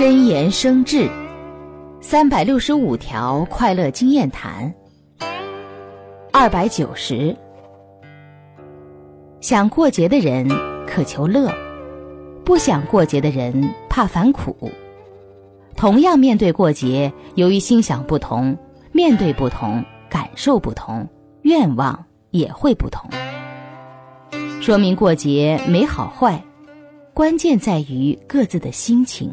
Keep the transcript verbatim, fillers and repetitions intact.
真言生智三百六十五条快乐经验谈二百九十。想过节的人渴求乐，不想过节的人怕烦苦。同样面对过节，由于心想不同，面对不同，感受不同，愿望也会不同。说明过节没好坏，关键在于各自的心情。